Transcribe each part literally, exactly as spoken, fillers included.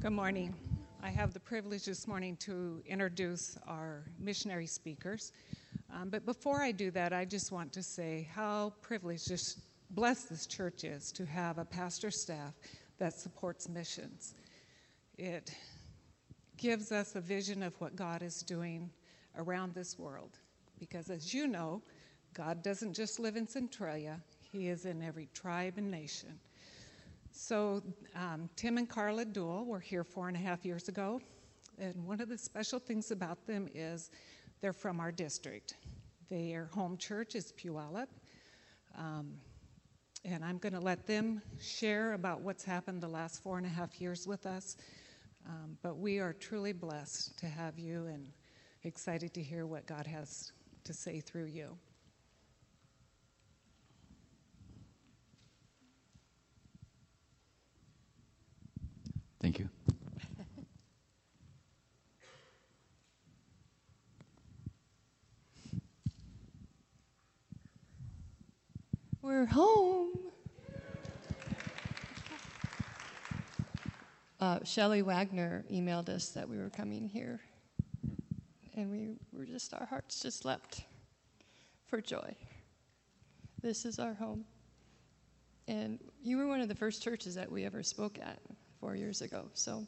Good morning. I have the privilege this morning to introduce our missionary speakers. Um, but before I do that, I just want to say how privileged, just blessed this church is to have a pastor staff that supports missions. It gives us a vision of what God is doing around this world. Because as you know, God doesn't just live in Centralia. He is in every tribe and nation. So um, Tim and Carla Duhl were here four and a half years ago. And one of the special things about them is they're from our district. Their home church is Puyallup. Um, and I'm going to let them share about what's happened the last four and a half years with us. Um, but we are truly blessed to have you and excited to hear what God has to say through you. Thank you. We're home. Uh, Shelley Wagner emailed us that we were coming here, and we were just, our hearts just leapt for joy. This is our home. And you were one of the first churches that we ever spoke at four years ago, so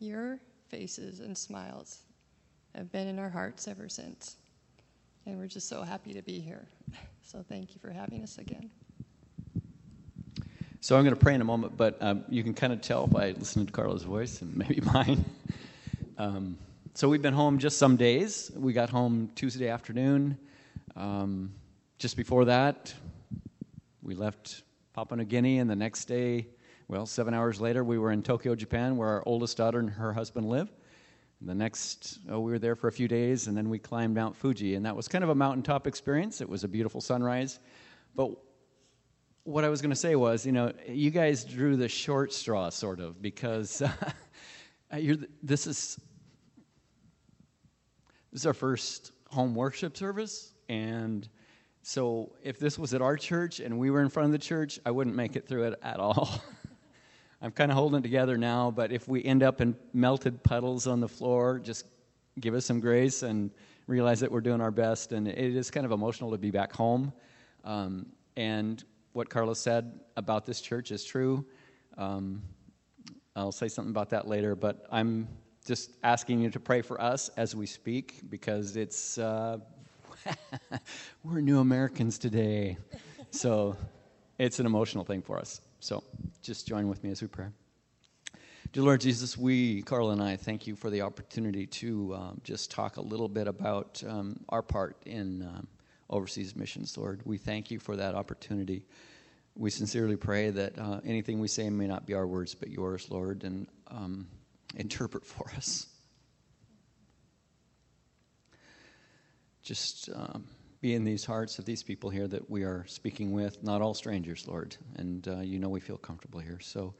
your faces and smiles have been in our hearts ever since, and we're just so happy to be here. So thank you for having us again. So I'm going to pray in a moment, but um, you can kind of tell by listening to Carla's voice and maybe mine. Um, so we've been home just some days. We got home Tuesday afternoon. Um, just before that, we left Papua New Guinea, and the next day, well, seven hours later, we were in Tokyo, Japan, where our oldest daughter and her husband live. And the next, oh, we were there for a few days, and then we climbed Mount Fuji, and that was kind of a mountaintop experience. It was a beautiful sunrise, but what I was going to say was, you know, you guys drew the short straw, sort of, because uh, you're, this is this is our first home worship service, and so if this was at our church and we were in front of the church, I wouldn't make it through it at all. I'm kind of holding it together now, but if we end up in melted puddles on the floor, just give us some grace and realize that we're doing our best, and it is kind of emotional to be back home, um, and what Carla said about this church is true. Um, I'll say something about that later, but I'm just asking you to pray for us as we speak, because it's, uh, we're new Americans today. So it's an emotional thing for us. So just join with me as we pray. Dear Lord Jesus, we, Carla and I, thank you for the opportunity to um, just talk a little bit about um, our part in um, overseas missions, Lord. We thank you for that opportunity. We sincerely pray that uh, anything we say may not be our words, but yours, Lord, and um, interpret for us. Just um, be in these hearts of these people here that we are speaking with, not all strangers, Lord, and uh, you know we feel comfortable here. So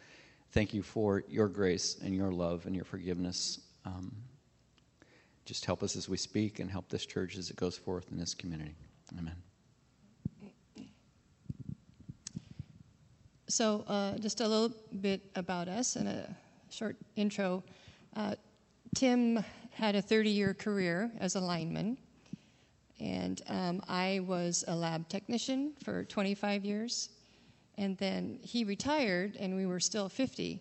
thank you for your grace and your love and your forgiveness. Um, just help us as we speak and help this church as it goes forth in this community. Amen. So uh, just a little bit about us and a short intro. Uh, Tim had a thirty-year career as a lineman, and um, I was a lab technician for twenty-five years, and then he retired, and we were still fifty.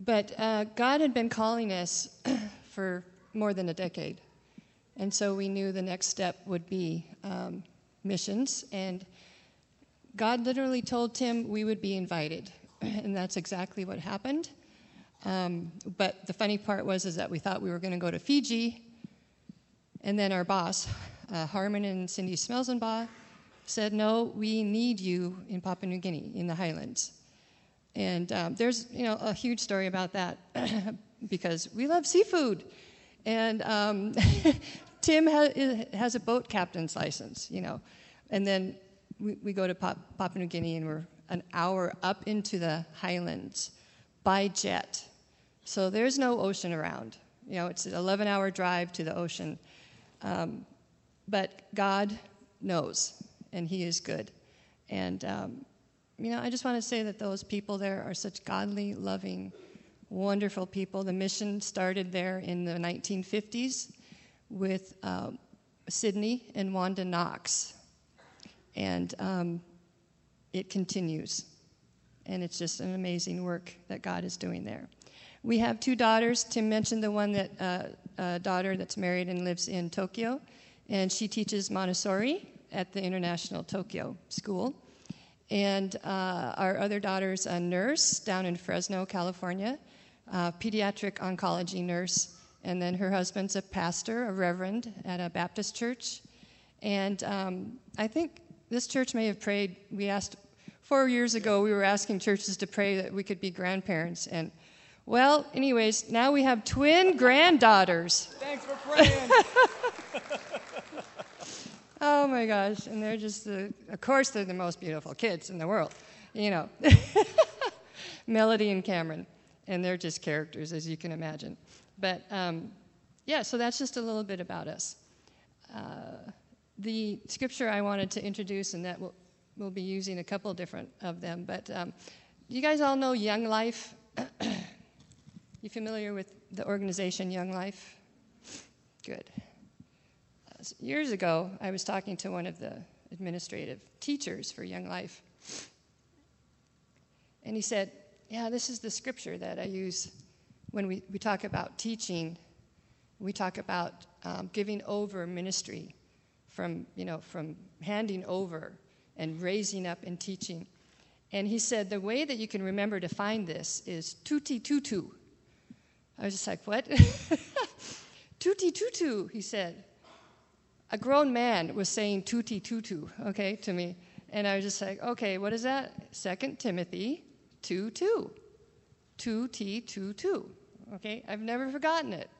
But uh, God had been calling us for more than a decade, and so we knew the next step would be um, missions, and God literally told Tim we would be invited, and that's exactly what happened. Um, but the funny part was is that we thought we were going to go to Fiji, and then our boss, uh, Harmon and Cindy Smelzenbaugh, said, no, we need you in Papua New Guinea, in the highlands. And um, there's, you know, a huge story about that, because we love seafood. And um, Tim ha- has a boat captain's license, you know. And then we, we go to Pop- Papua New Guinea, and we're an hour up into the highlands by jet. So there's no ocean around. You know, it's an eleven-hour drive to the ocean. Um, but God knows, and he is good. And, um, you know, I just want to say that those people there are such godly, loving wonderful people. The mission started there in the nineteen fifties with uh, Sydney and Wanda Knox. And um, it continues. And it's just an amazing work that God is doing there. We have two daughters. Tim mentioned the one that uh, uh, daughter that's married and lives in Tokyo. And she teaches Montessori at the International Tokyo School. And uh, our other daughter's a nurse down in Fresno, California, a pediatric oncology nurse. And then her husband's a pastor, a reverend at a Baptist church. And um, I think this church may have prayed. We asked, four years ago, we were asking churches to pray that we could be grandparents. And, well, anyways, now we have twin granddaughters. Thanks for praying. Oh, my gosh. And they're just, the, of course, they're the most beautiful kids in the world, you know. Melody and Cameron. And they're just characters, as you can imagine. But, um, yeah, so that's just a little bit about us. Uh, the scripture I wanted to introduce, and that we'll, we'll be using a couple different of them. But um, you guys all know Young Life. You familiar with the organization Young Life? Good. Years ago, I was talking to one of the administrative teachers for Young Life, and he said, yeah, this is the scripture that I use when we, we talk about teaching. We talk about um, giving over ministry from, you know, from handing over and raising up and teaching. And he said, the way that you can remember to find this is tuti tutu. I was just like, what? Tuti tutu, he said. A grown man was saying tuti tutu, okay, to me. And I was just like, okay, what is that? Second Timothy two two. two T two two. Okay, I've never forgotten it.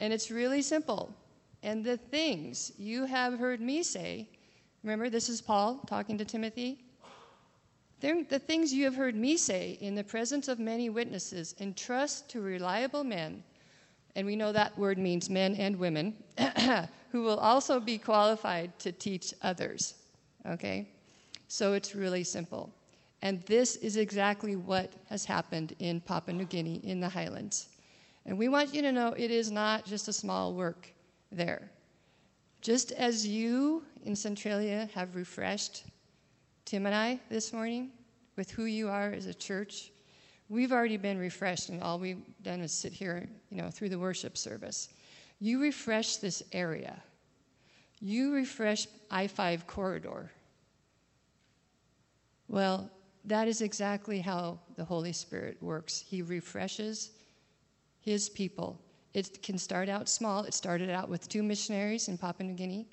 And it's really simple. And the things you have heard me say, remember this is Paul talking to Timothy. The things you have heard me say in the presence of many witnesses, entrust to reliable men. And we know that word means men and women, who will also be qualified to teach others, okay? So it's really simple. And this is exactly what has happened in Papua New Guinea, in the highlands. And we want you to know it is not just a small work there. Just as you in Centralia have refreshed Tim and I this morning with who you are as a church, we've already been refreshed, and all we've done is sit here, you know, through the worship service. You refresh this area. You refresh I five corridor. Well, that is exactly how the Holy Spirit works. He refreshes his people. It can start out small. It started out with two missionaries in Papua New Guinea,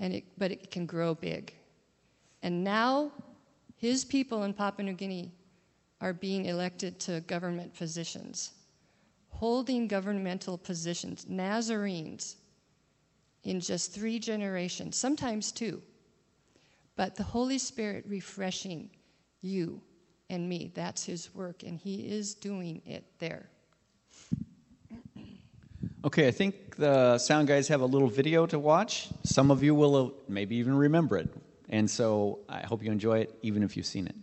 and it, but it can grow big. And now his people in Papua New Guinea are being elected to government positions, holding governmental positions, Nazarenes, in just three generations, sometimes two. But the Holy Spirit refreshing you and me, that's his work, and he is doing it there. Okay, I think the sound guys have a little video to watch. Some of you will maybe even remember it, and so I hope you enjoy it, even if you've seen it.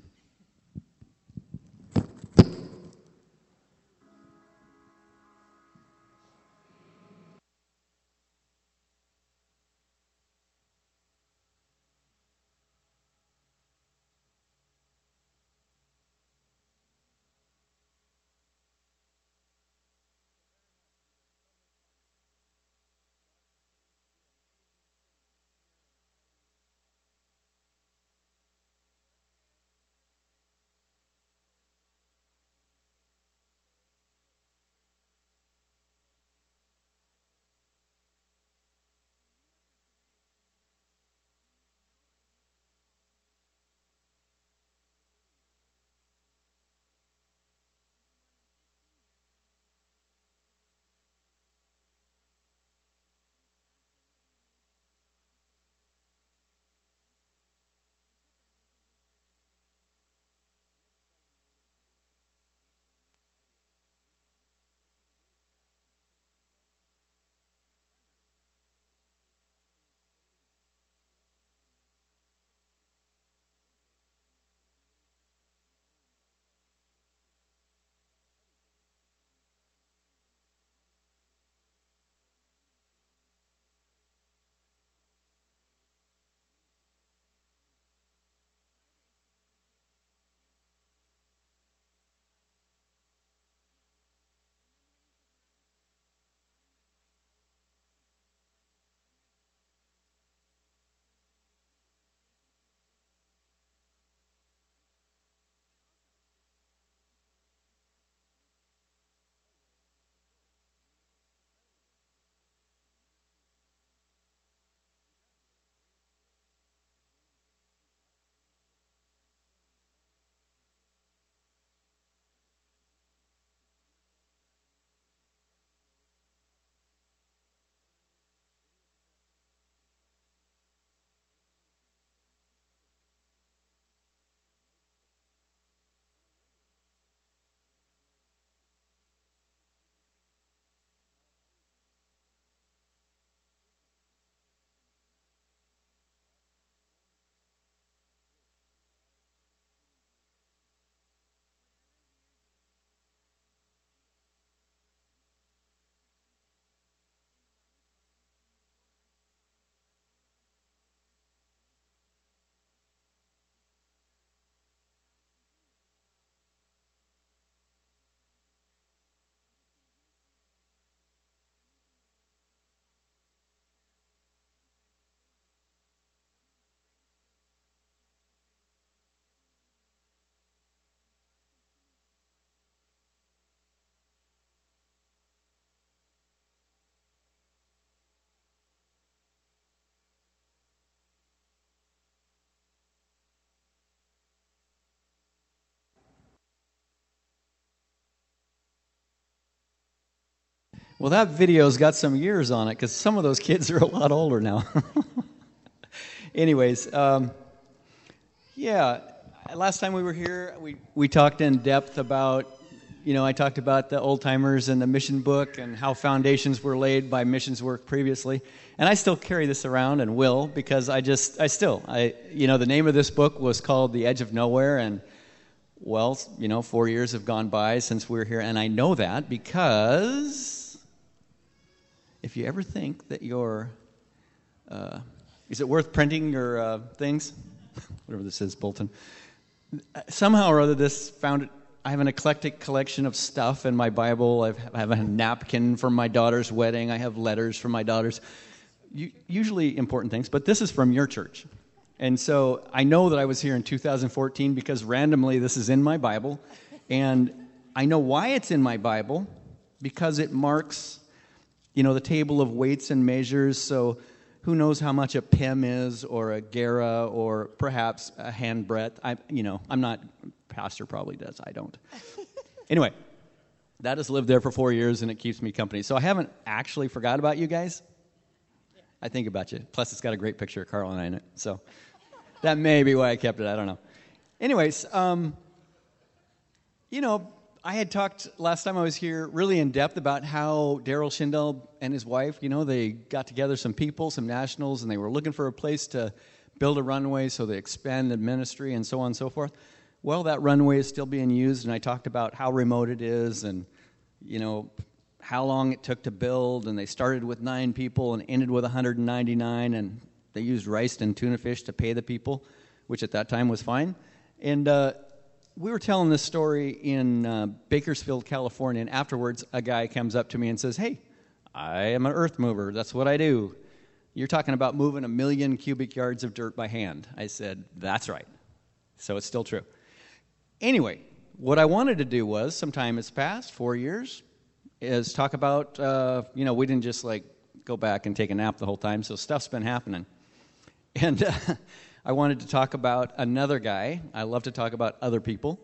Well, that video's got some years on it because some of those kids are a lot older now. Anyways, um, yeah, last time we were here, we, we talked in depth about, you know, I talked about the old timers and the mission book and how foundations were laid by missions work previously. And I still carry this around and will, because I just, I still, I, you know, the name of this book was called The Edge of Nowhere. And well, you know, four years have gone by since we were here. And I know that because if you ever think that you're, uh, is it worth printing your uh, things? Whatever this is, Bolton. Somehow or other, this found it. I have an eclectic collection of stuff in my Bible. I've, I have a napkin from my daughter's wedding. I have letters from my daughter's, usually important things, but this is from your church. And so I know that I was here in two thousand fourteen because randomly this is in my Bible, and I know why it's in my Bible, because it marks, you know, the table of weights and measures, so who knows how much a pem is or a gera or perhaps a handbreadth. I, you know, I'm not... Pastor probably does. I don't. Anyway, that has lived there for four years, and it keeps me company. So I haven't actually forgot about you guys. Yeah. I think about you. Plus, it's got a great picture of Carl and I in it. So that may be why I kept it. I don't know. Anyways, um, you know, I had talked last time I was here really in depth about how Daryl Schindel and his wife, you know, they got together some people, some nationals, and they were looking for a place to build a runway so they expanded ministry and so on and so forth. Well, that runway is still being used, and I talked about how remote it is and, you know, how long it took to build, and they started with nine people and ended with one hundred ninety-nine, and they used rice and tuna fish to pay the people, which at that time was fine. And uh, we were telling this story in uh, Bakersfield, California, and afterwards a guy comes up to me and says, "Hey, I am an earth mover. That's what I do. You're talking about moving a million cubic yards of dirt by hand." I said, "That's right." So it's still true. Anyway, what I wanted to do was, some time has passed, four years, is talk about, uh, you know, we didn't just, like, go back and take a nap the whole time, so stuff's been happening. And uh, I wanted to talk about another guy. I love to talk about other people.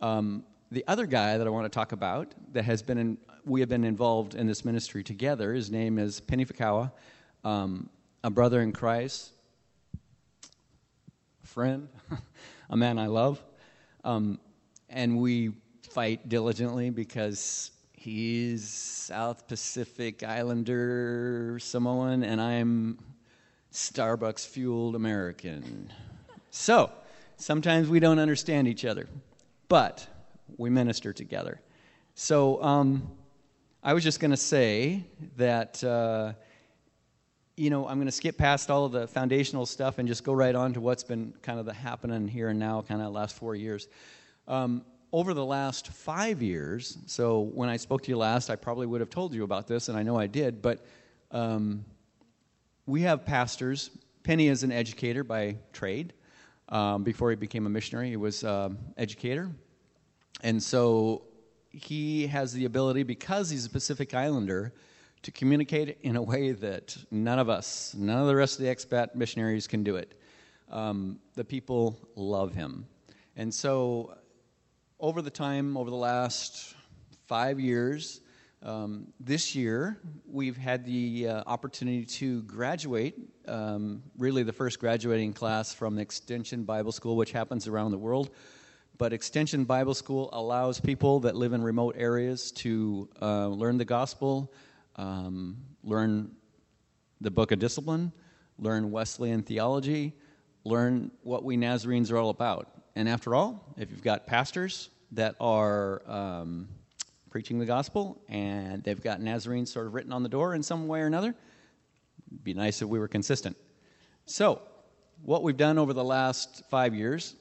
Um, the other guy that I want to talk about that has been, in, we have been involved in this ministry together, his name is Penny Fukawa, um, a brother in Christ, a friend, a man I love. Um, and we fight diligently because he's South Pacific Islander Samoan, and I'm Starbucks-fueled American. So, sometimes we don't understand each other, but we minister together. So, um, I was just going to say that, uh, you know, I'm going to skip past all of the foundational stuff and just go right on to what's been kind of the happening here and now, kind of last four years. Um, over the last five years, so when I spoke to you last, I probably would have told you about this, and I know I did, but um, we have pastors. Penny is an educator by trade. Um, before he became a missionary, he was an um, educator. And so he has the ability, because he's a Pacific Islander, to communicate in a way that none of us, none of the rest of the expat missionaries can do it. Um, the people love him. And so over the time, over the last five years, um, this year, we've had the uh, opportunity to graduate, um, really the first graduating class from the Extension Bible School, which happens around the world. But Extension Bible School allows people that live in remote areas to uh, learn the gospel, Um, learn the Book of Discipline, learn Wesleyan theology, learn what we Nazarenes are all about. And after all, if you've got pastors that are um, preaching the gospel and they've got Nazarene sort of written on the door in some way or another, it'd be nice if we were consistent. So what we've done over the last five years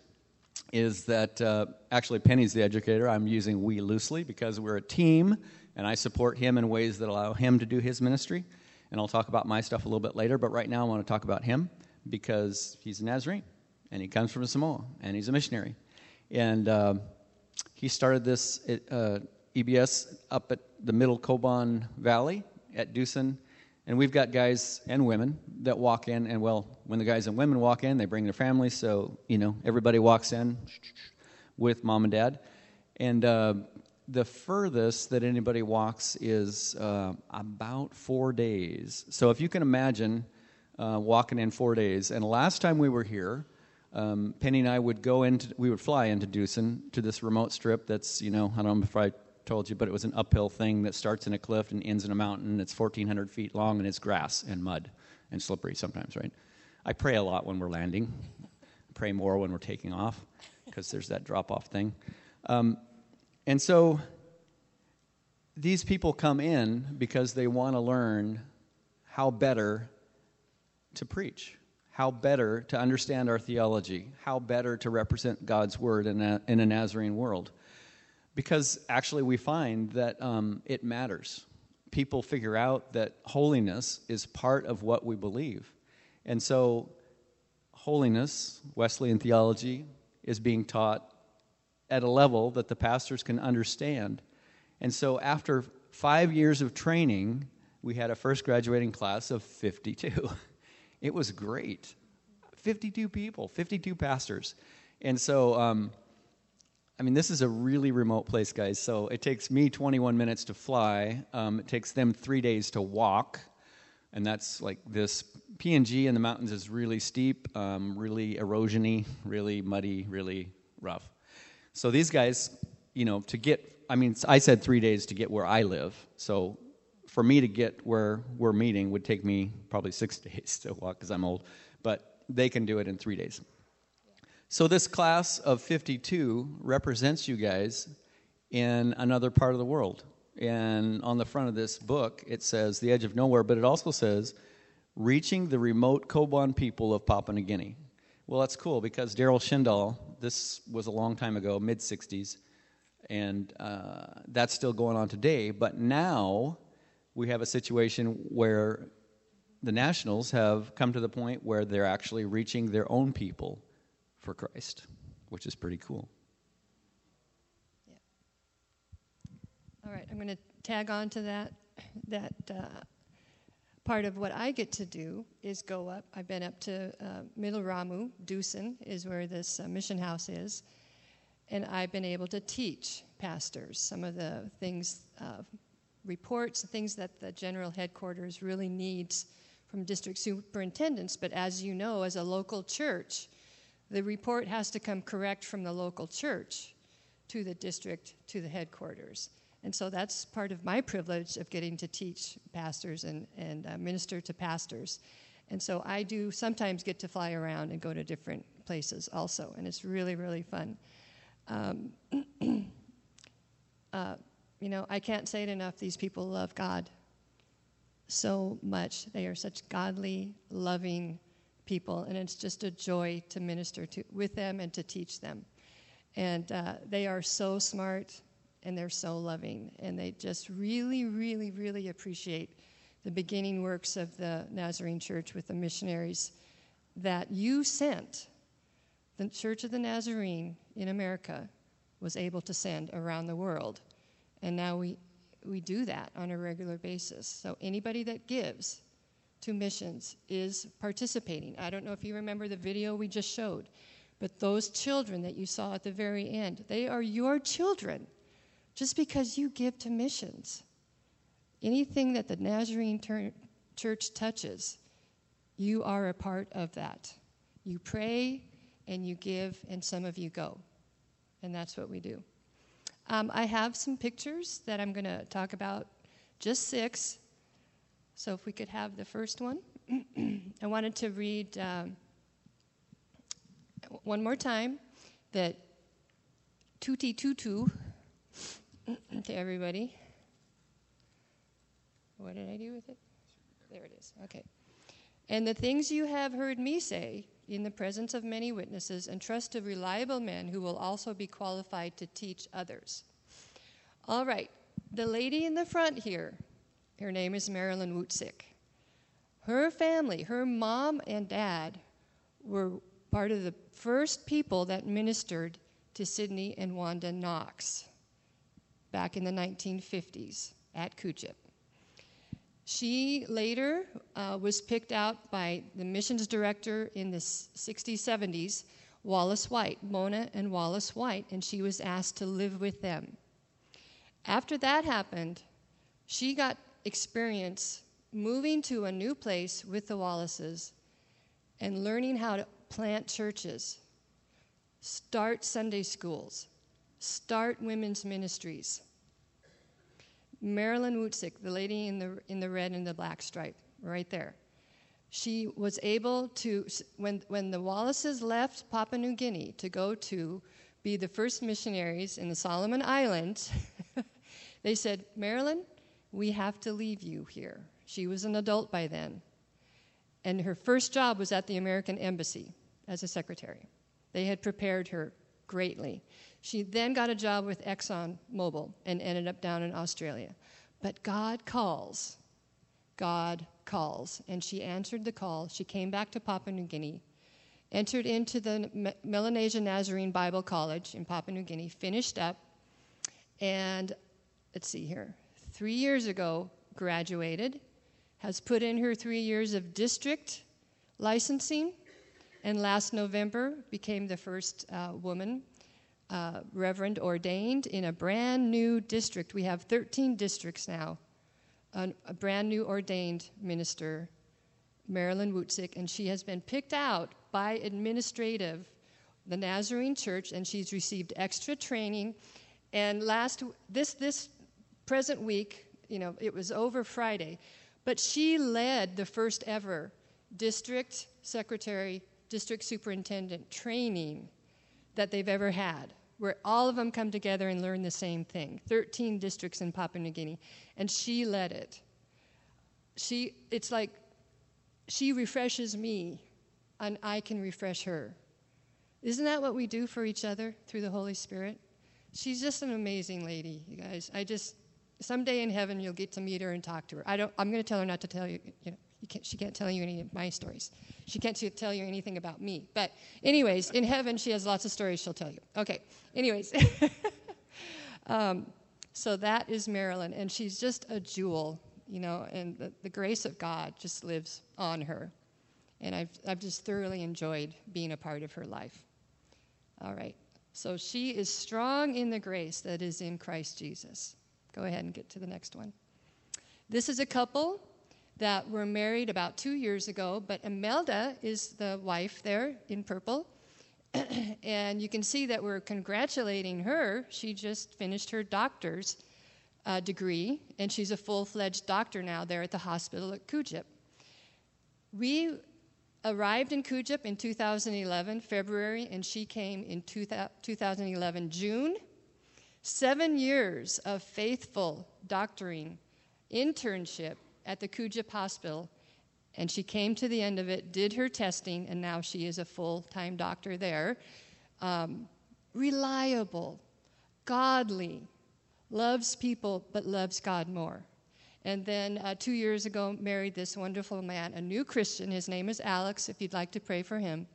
is that, uh, actually Penny's the educator. I'm using we loosely because we're a team, and I support him in ways that allow him to do his ministry. And I'll talk about my stuff a little bit later, but right now I want to talk about him because he's a Nazarene, and he comes from Samoa, and he's a missionary. And uh, he started this uh, E B S up at the Middle Kaubun Valley at Dusan, and we've got guys and women that walk in, and well, when the guys and women walk in, they bring their families, so, you know, everybody walks in with mom and dad. And uh, the furthest that anybody walks is uh, about four days. So if you can imagine uh, walking in four days. And last time we were here, um, Penny and I would go into, we would fly into Dusan to this remote strip that's, you know, I don't know if I told you, but it was an uphill thing that starts in a cliff and ends in a mountain. It's fourteen hundred feet long, and it's grass and mud and slippery sometimes, right? I pray a lot when we're landing. I pray more when we're taking off because there's that drop-off thing. Um, and so these people come in because they want to learn how better to preach, how better to understand our theology, how better to represent God's word in a, in a Nazarene world. Because actually we find that um, it matters. People figure out that holiness is part of what we believe. And so holiness, Wesleyan theology, is being taught at a level that the pastors can understand. And so after five years of training, we had a first graduating class of fifty-two. It was great. fifty-two people, fifty-two pastors. And so, um, I mean, this is a really remote place, guys. So it takes me twenty-one minutes to fly. Um, it takes them three days to walk. And that's like this P N G in the mountains is really steep, um, really erosion-y, really muddy, really rough. So these guys, you know, to get, I mean, I said three days to get where I live. So for me to get where we're meeting would take me probably six days to walk because I'm old. But they can do it in three days. So this class of fifty-two represents you guys in another part of the world. And on the front of this book, it says The Edge of Nowhere, but it also says Reaching the Remote Kaubun People of Papua New Guinea. Well, that's cool because Daryl Schindel, this was a long time ago, mid-sixties, and uh, that's still going on today. But now we have a situation where the nationals have come to the point where they're actually reaching their own people for Christ, which is pretty cool. All right, I'm going to tag on to that. That uh, part of what I get to do is go up. I've been up to uh, Middle Ramu, Dusan is where this uh, mission house is, and I've been able to teach pastors some of the things, uh, reports, things that the general headquarters really needs from district superintendents. But as you know, as a local church, the report has to come correct from the local church to the district, to the headquarters. And so that's part of my privilege of getting to teach pastors and, and uh, minister to pastors. And so I do sometimes get to fly around and go to different places also, and it's really, really fun. Um, uh, you know, I can't say it enough, these people love God so much. They are such godly, loving people, and it's just a joy to minister to with them and to teach them. And uh, they are so smart. And they're so loving, and they just really, really, really appreciate the beginning works of the Nazarene Church with the missionaries that you sent. The Church of the Nazarene in America was able to send around the world, and now we, we do that on a regular basis. So anybody that gives to missions is participating. I don't know if you remember the video we just showed, but those children that you saw at the very end, they are your children. Just because you give to missions, anything that the Nazarene ter- church touches, you are a part of that. You pray and you give, and some of you go. And that's what we do. Um, I have some pictures that I'm going to talk about, just six. So if we could have the first one. I wanted to read um, one more time that tutti tutu. To everybody. What did I do with it? There it is. Okay. And the things you have heard me say in the presence of many witnesses, entrust to reliable men who will also be qualified to teach others. All right. The lady in the front here, her name is Marilyn Wutzik. Her family, her mom and dad, were part of the first people that ministered to Sydney and Wanda Knox back in the nineteen fifties at Kujip. She later uh, was picked out by the missions director in the sixties, seventies, Wallace White, Mona and Wallace White, and she was asked to live with them. After that happened, she got experience moving to a new place with the Wallaces and learning how to plant churches, start Sunday schools, start women's ministries. Marilyn Wutzik, the lady in the in the red and the black stripe, right there. She was able to, when, when the Wallaces left Papua New Guinea to go to be the first missionaries in the Solomon Islands, they said, Marilyn, we have to leave you here. She was an adult by then. And her first job was at the American Embassy as a secretary. They had prepared her greatly. She then got a job with ExxonMobil and ended up down in Australia. But God calls. God calls. And she answered the call. She came back to Papua New Guinea, entered into the Melanesia Nazarene Bible College in Papua New Guinea, finished up, and let's see here, three years ago, graduated, has put in her three years of district licensing, and last November became the first uh, woman uh, reverend ordained in a brand new district. We have thirteen districts now. An, a brand new ordained minister, Marilyn Wutzik, and she has been picked out by administrative, the Nazarene Church, and she's received extra training. And last this this present week, you know, it was over Friday, but she led the first ever district secretary, district superintendent training that they've ever had, where all of them come together and learn the same thing. thirteen districts in Papua New Guinea, and she led it. She, it's like she refreshes me, and I can refresh her. Isn't that what we do for each other through the Holy Spirit? She's just an amazing lady, you guys. I just, someday in heaven you'll get to meet her and talk to her. I don't, I'm going to tell her not to tell you, you know, you can't, she can't tell you any of my stories. She can't tell you anything about me. But anyways, in heaven, she has lots of stories she'll tell you. Okay, anyways. um, so that is Marilyn, and she's just a jewel, you know, and the, the grace of God just lives on her. And I've, I've just thoroughly enjoyed being a part of her life. All right, so she is strong in the grace that is in Christ Jesus. Go ahead and get to the next one. This is a couple that were married about two years ago, but Imelda is the wife there in purple. And you can see that we're congratulating her. She just finished her doctor's uh, degree, and she's a full-fledged doctor now there at the hospital at Kujip. We arrived in Kujip in two thousand eleven, February, and she came in two thousand eleven, June. Seven years of faithful doctoring internship at the Kujip Hospital, and she came to the end of it, did her testing, and now she is a full-time doctor there. Um, reliable, godly, loves people, but loves God more. And then uh, two years ago, married this wonderful man, a new Christian. His name is Alex, if you'd like to pray for him.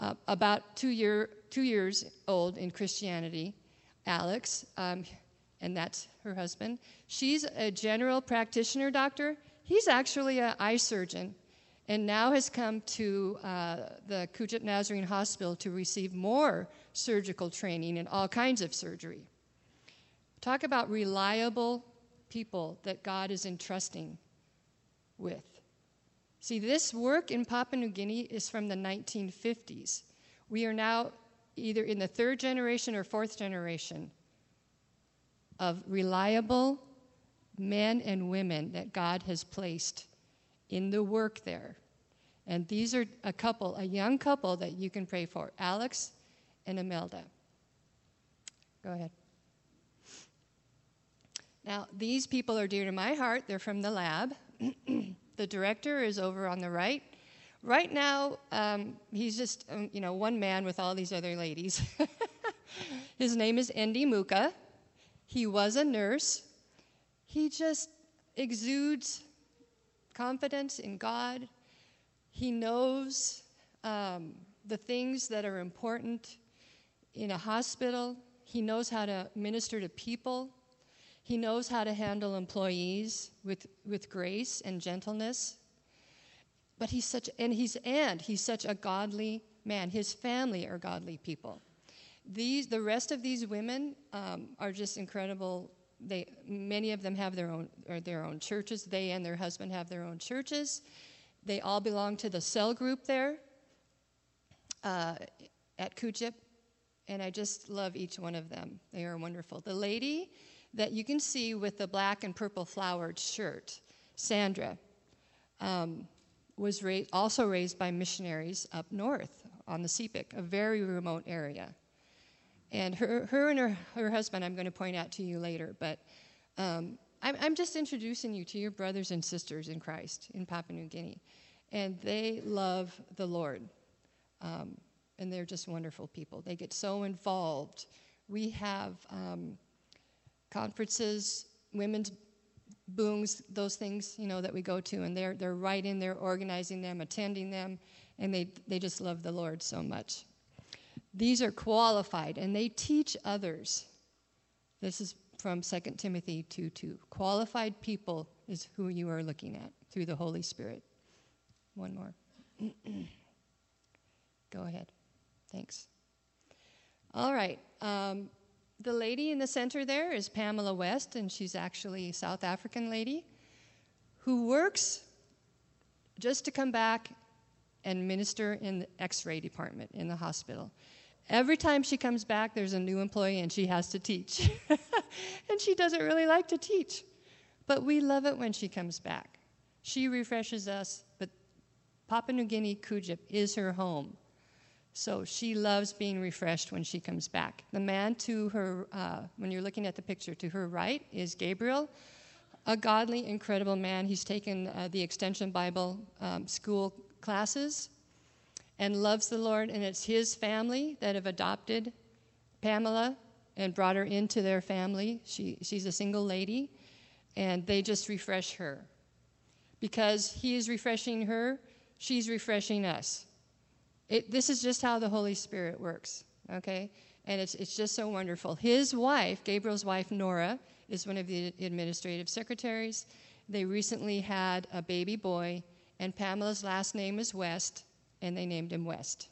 Uh, about two, year, two years old in Christianity, Alex, um, and that's her husband. She's a general practitioner doctor. He's actually an eye surgeon and now has come to uh, the Kujip Nazarene Hospital to receive more surgical training and all kinds of surgery. Talk about reliable people that God is entrusting with. See, this work in Papua New Guinea is from the nineteen fifties. We are now either in the third generation or fourth generation of reliable men and women that God has placed in the work there. And these are a couple, a young couple that you can pray for, Alex and Imelda. Go ahead. Now, these people are dear to my heart. They're from the lab. The director is over on the right. Right now, um, he's just, um, you know, one man with all these other ladies. His name is Andy Muka. He was a nurse. He just exudes confidence in God. He knows um, the things that are important in a hospital. He knows how to minister to people. He knows how to handle employees with, with grace and gentleness. But he's such, and he's, and he's such a godly man. His family are godly people. These, the rest of these women um, are just incredible They, many of them have their own, or their own churches. They and their husband have their own churches. They all belong to the cell group there uh, at Kujip, and I just love each one of them. They are wonderful. The lady that you can see with the black and purple flowered shirt, Sandra, um, was ra- also raised by missionaries up north on the Sepik, a very remote area. And her, her and her, her husband, I'm going to point out to you later, but um, I'm, I'm just introducing you to your brothers and sisters in Christ in Papua New Guinea. And they love the Lord. Um, and they're just wonderful people. They get so involved. We have um, conferences, women's booms, those things, you know, that we go to, and they're they're right in there organizing them, attending them, and they, they just love the Lord so much. These are qualified, and they teach others. This is from Second Timothy two two. Qualified people is who you are looking at through the Holy Spirit. One more. Go ahead. Thanks. All right. Um, the lady in the center there is Pamela West, and she's actually a South African lady who works just to come back and minister in the X-ray department in the hospital. Every time she comes back, there's a new employee, and she has to teach. And she doesn't really like to teach. But we love it when she comes back. She refreshes us, but Papua New Guinea, Kujip, is her home. So she loves being refreshed when she comes back. The man to her, uh, when you're looking at the picture, to her right is Gabriel, a godly, incredible man. He's taken uh, the Extension Bible um, School classes and loves the Lord, and it's his family that have adopted Pamela and brought her into their family. She, she's a single lady, and they just refresh her. Because he is refreshing her, she's refreshing us. It, this is just how the Holy Spirit works, okay? And it's it's just so wonderful. His wife, Gabriel's wife, Nora, is one of the administrative secretaries. They recently had a baby boy, and Pamela's last name is West, and they named him West.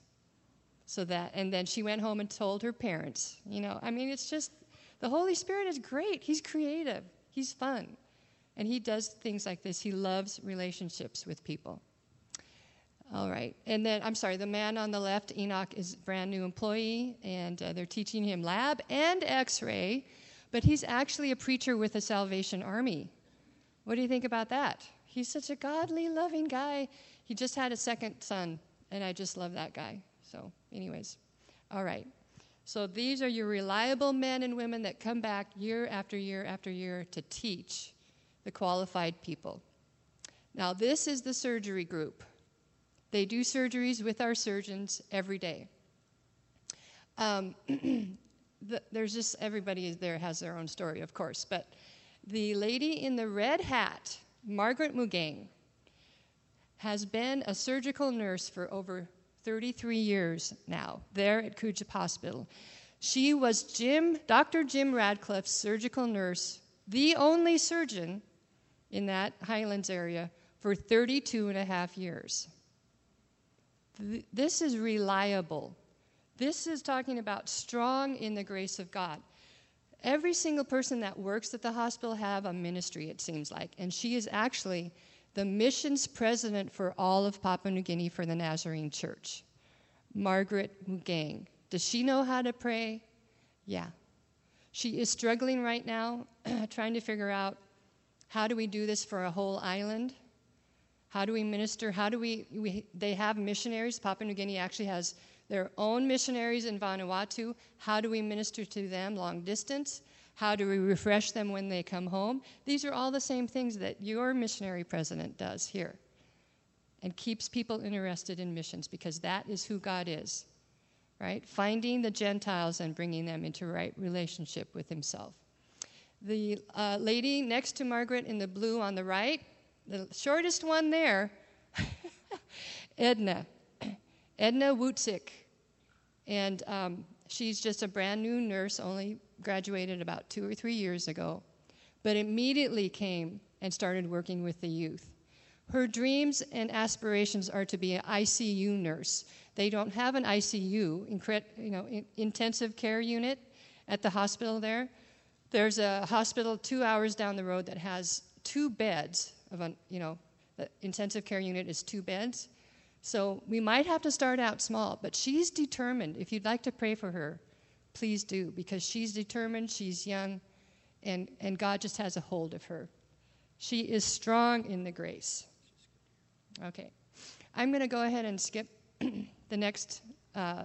So that, and then she went home and told her parents. You know, I mean, it's just, the Holy Spirit is great. He's creative. He's fun. And he does things like this. He loves relationships with people. All right. And then, I'm sorry, the man on the left, Enoch, is a brand new employee, and uh, they're teaching him lab and X-ray, but he's actually a preacher with the Salvation Army. What do you think about that? He's such a godly, loving guy. He just had a second son, and I just love that guy. So anyways, all right. So these are your reliable men and women that come back year after year after year to teach the qualified people. Now, this is the surgery group. They do surgeries with our surgeons every day. Um, the, there's just, everybody there has their own story, of course, but the lady in the red hat, Margaret Mugang, has been a surgical nurse for over thirty-three years now, there at Kujip Hospital. She was Jim, Doctor Jim Radcliffe's surgical nurse, the only surgeon in that Highlands area for thirty-two and a half years. Th- this is reliable. This is talking about strong in the grace of God. Every single person that works at the hospital have a ministry, it seems like, and she is actually the missions president for all of Papua New Guinea for the Nazarene Church, Margaret Mugang. Does she know how to pray? Yeah. She is struggling right now, trying to figure out, how do we do this for a whole island? How do we minister? How do we, we they have missionaries. Papua New Guinea actually has their own missionaries in Vanuatu. How do we minister to them long distance? How do we refresh them when they come home? These are all the same things that your missionary president does here and keeps people interested in missions, because that is who God is, right? Finding the Gentiles and bringing them into right relationship with himself. The uh, lady next to Margaret in the blue on the right, the shortest one there, Edna. Edna Wutzik, and um, she's just a brand new nurse, only graduated about two or three years ago, but immediately came and started working with the youth. Her dreams and aspirations are to be an I C U nurse. They don't have an I C U, incre- you know, in- intensive care unit at the hospital there. There's a hospital two hours down the road that has two beds of, un, you know, the intensive care unit is two beds. So we might have to start out small, but she's determined. If you'd like to pray for her, please do, because she's determined, she's young, and, and God just has a hold of her. She is strong in the grace. Okay. I'm going to go ahead and skip the next uh,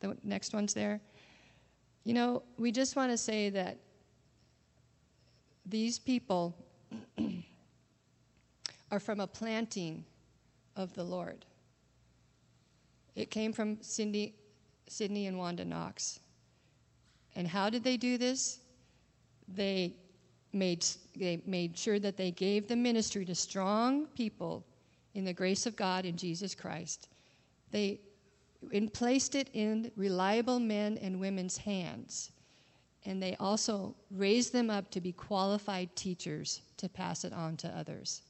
the next one's there. You know, we just want to say that these people are from a planting of the Lord. It came from Sydney, Sydney and Wanda Knox. And how did they do this? They made they made sure that they gave the ministry to strong people in the grace of God in Jesus Christ. They and placed it in reliable men and women's hands. And they also raised them up to be qualified teachers to pass it on to others.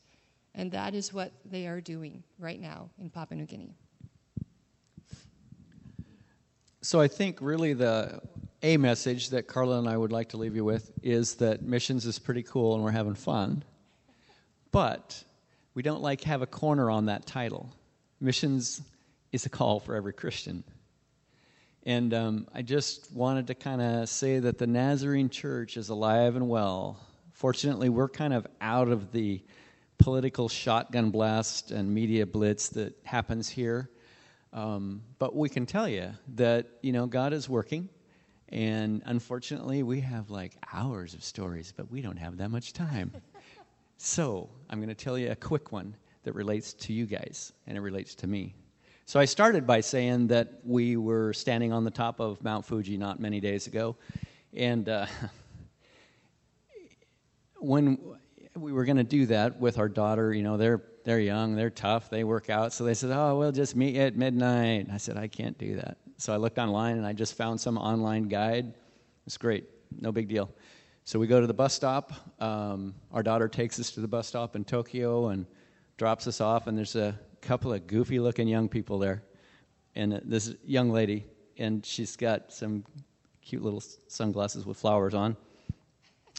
And that is what they are doing right now in Papua New Guinea. So I think really the A message that Carla and I would like to leave you with is that missions is pretty cool and we're having fun, but we don't like have a corner on that title. Missions is a call for every Christian. And um, I just wanted to kind of say that the Nazarene Church is alive and well. Fortunately, we're kind of out of the political shotgun blast and media blitz that happens here. Um, but we can tell you that, you know, God is working. And unfortunately, we have like hours of stories, but we don't have that much time. So I'm going to tell you a quick one that relates to you guys, and it relates to me. So I started by saying that we were standing on the top of Mount Fuji not many days ago. And uh, when we were going to do that with our daughter, you know, they're they're young, they're tough, they work out. So they said, oh, we'll just meet at midnight. I said, I can't do that. So I looked online, and I just found some online guide. It's great. No big deal. So we go to the bus stop. Um, our daughter takes us to the bus stop in Tokyo and drops us off, and there's a couple of goofy-looking young people there, and this young lady, and she's got some cute little sunglasses with flowers on.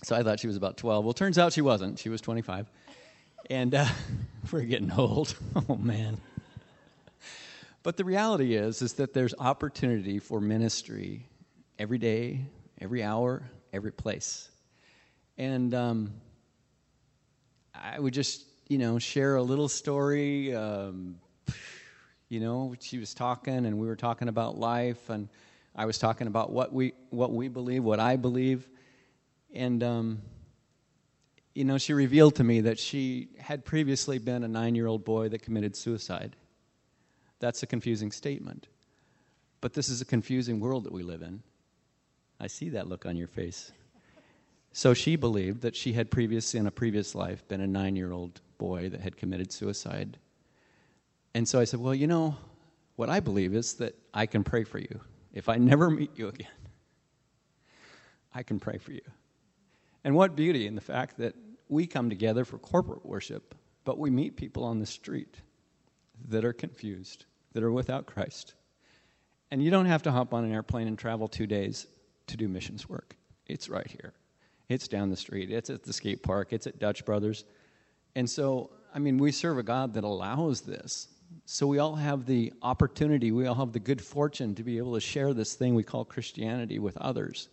So I thought she was about twelve. Well, turns out she wasn't. She was twenty-five, and uh, we're getting old. Oh, man. But the reality is, is that there's opportunity for ministry every day, every hour, every place. And um, I would just, you know, share a little story. Um, you know, she was talking, and we were talking about life, and I was talking about what we what we believe, what I believe. And, um, you know, she revealed to me that she had previously been a nine-year-old boy that committed suicide. That's a confusing statement. But this is a confusing world that we live in. I see that look on your face. So she believed that she had previously, in a previous life, been a nine-year-old boy that had committed suicide. And so I said, well, you know, what I believe is that I can pray for you. If I never meet you again, I can pray for you. And what beauty in the fact that we come together for corporate worship, but we meet people on the street that are confused, that are without Christ. And you don't have to hop on an airplane and travel two days to do missions work. It's right here. It's down the street. It's at the skate park. It's at Dutch Brothers. And so, I mean, we serve a God that allows this. So we all have the opportunity, we all have the good fortune to be able to share this thing we call Christianity with others,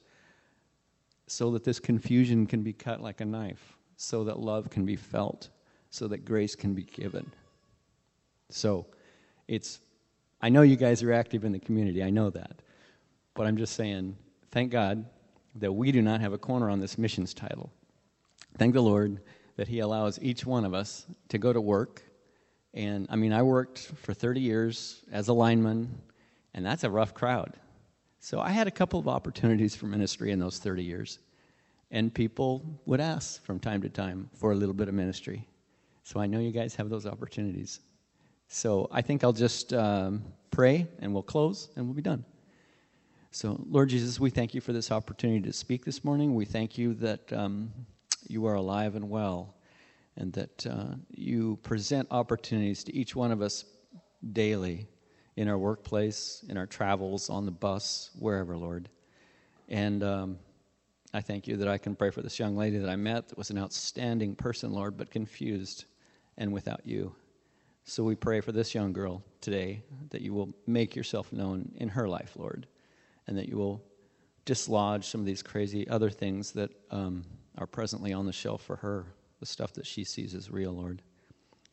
so that this confusion can be cut like a knife, so that love can be felt, so that grace can be given. So it's, I know you guys are active in the community, I know that, but I'm just saying, thank God that we do not have a corner on this missions title. Thank the Lord that he allows each one of us to go to work. And I mean, I worked for thirty years as a lineman, and that's a rough crowd. So I had a couple of opportunities for ministry in those thirty years, and people would ask from time to time for a little bit of ministry. So I know you guys have those opportunities. So I think I'll just um, pray, and we'll close, and we'll be done. So, Lord Jesus, we thank you for this opportunity to speak this morning. We thank you that um, you are alive and well, and that uh, you present opportunities to each one of us daily in our workplace, in our travels, on the bus, wherever, Lord. And um, I thank you that I can pray for this young lady that I met that was an outstanding person, Lord, but confused and without you. So we pray for this young girl today that you will make yourself known in her life, Lord, and that you will dislodge some of these crazy other things that um, are presently on the shelf for her, the stuff that she sees as real, Lord.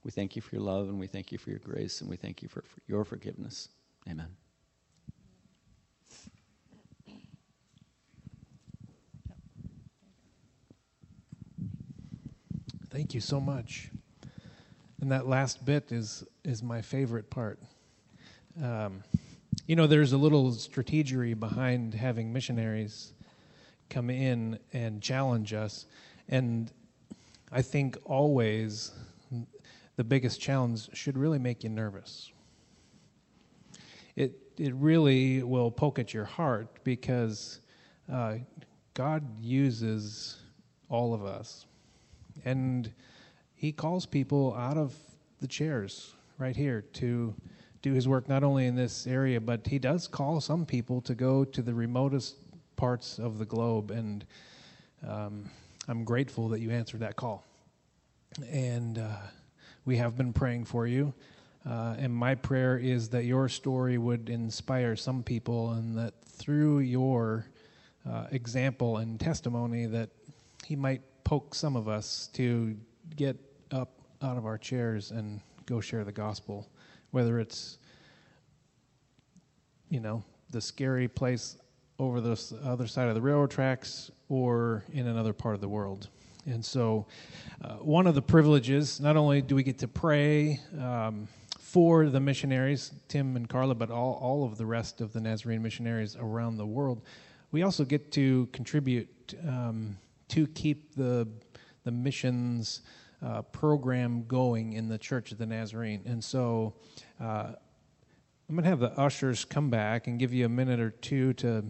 We thank you for your love, and we thank you for your grace, and we thank you for, for your forgiveness. Amen. Thank you so much. And that last bit is is my favorite part. Um, you know, there's a little strategery behind having missionaries come in and challenge us. And I think always the biggest challenge should really make you nervous. It it really will poke at your heart because uh, God uses all of us. And he calls people out of the chairs right here to do his work, not only in this area, but he does call some people to go to the remotest parts of the globe. And um, I'm grateful that you answered that call. And uh, we have been praying for you. Uh, and my prayer is that your story would inspire some people, and that through your uh, example and testimony that he might poke some of us to get up out of our chairs and go share the gospel, whether it's, you know, the scary place over the other side of the railroad tracks or in another part of the world. And so uh, one of the privileges, not only do we get to pray um, for the missionaries, Tim and Carla, but all, all of the rest of the Nazarene missionaries around the world, we also get to contribute um to keep the the missions uh, program going in the Church of the Nazarene. And so uh, I'm going to have the ushers come back and give you a minute or two to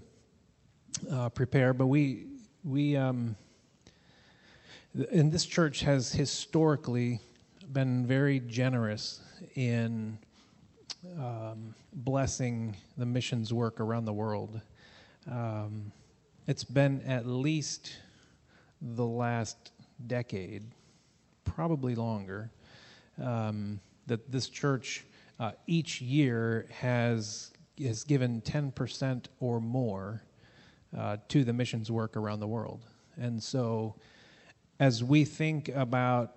uh, prepare. But we, we um, and this church has historically been very generous in um, blessing the missions work around the world. Um, it's been at least the last decade, probably longer, um, that this church uh, each year has has given ten percent or more uh, to the missions work around the world. And so as we think about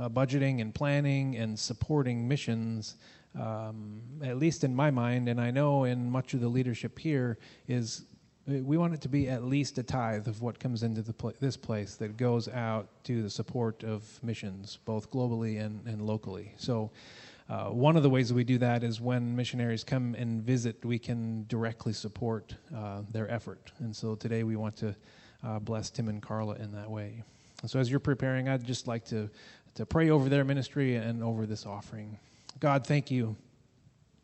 uh, budgeting and planning and supporting missions, um, at least in my mind, and I know in much of the leadership here, is we want it to be at least a tithe of what comes into the pl- this place that goes out to the support of missions, both globally and, and locally. So uh, one of the ways that we do that is when missionaries come and visit, we can directly support uh, their effort. And so today we want to uh, bless Tim and Carla in that way. And so as you're preparing, I'd just like to, to pray over their ministry and over this offering. God, thank you.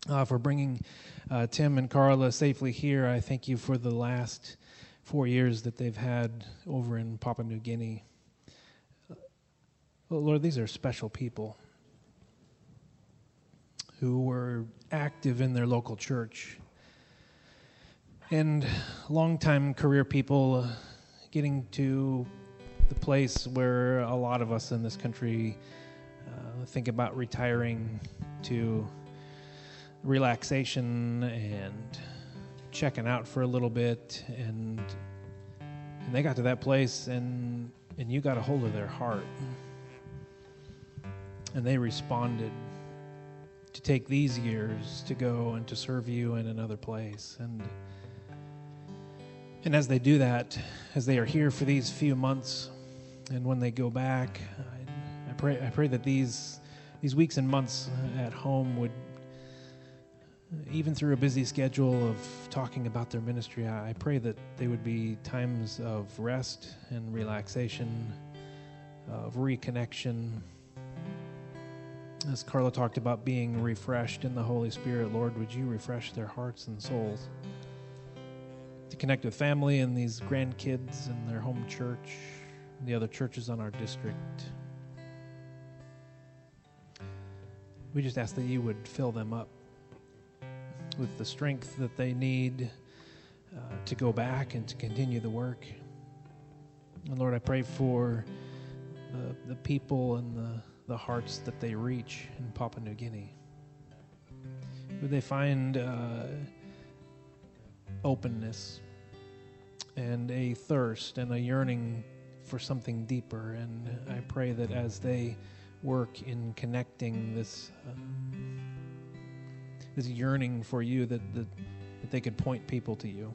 Uh, for bringing uh, Tim and Carla safely here. I thank you for the last four years that they've had over in Papua New Guinea. Oh, Lord, these are special people who were active in their local church. And longtime career people uh, getting to the place where a lot of us in this country uh, think about retiring to relaxation and checking out for a little bit, and and they got to that place, and and you got a hold of their heart, and they responded to take these years to go and to serve you in another place. And and as they do that, as they are here for these few months, and when they go back, I, I pray I pray that these these weeks and months at home would, even through a busy schedule of talking about their ministry, I pray that they would be times of rest and relaxation, of reconnection. As Carla talked about being refreshed in the Holy Spirit, Lord, would you refresh their hearts and souls to connect with family and these grandkids and their home church and the other churches on our district. We just ask that you would fill them up with the strength that they need uh, to go back and to continue the work. And Lord, I pray for the, the people and the, the hearts that they reach in Papua New Guinea. Would they find uh, openness and a thirst and a yearning for something deeper. And I pray that as they work in connecting this uh, this yearning for you, that, that that they could point people to you.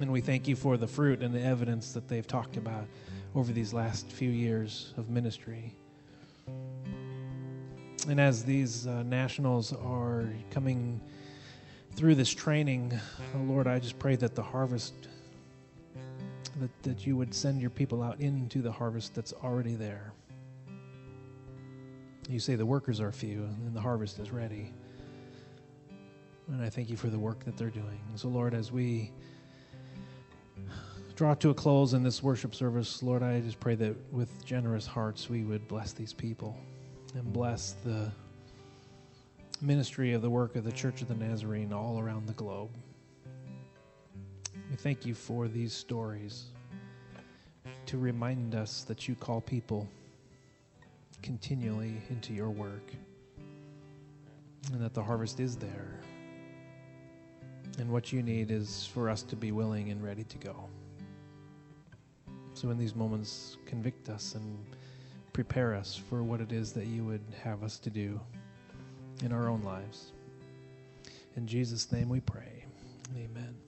And we thank you for the fruit and the evidence that they've talked about over these last few years of ministry. And as these uh, nationals are coming through this training, oh Lord, I just pray that the harvest, that, that you would send your people out into the harvest that's already there. You say the workers are few and the harvest is ready. And I thank you for the work that they're doing. So Lord, as we draw to a close in this worship service, Lord, I just pray that with generous hearts we would bless these people and bless the ministry of the work of the Church of the Nazarene all around the globe. We thank you for these stories to remind us that you call people continually into your work and that the harvest is there. And what you need is for us to be willing and ready to go. So in these moments, convict us and prepare us for what it is that you would have us to do in our own lives. In Jesus' name we pray. Amen.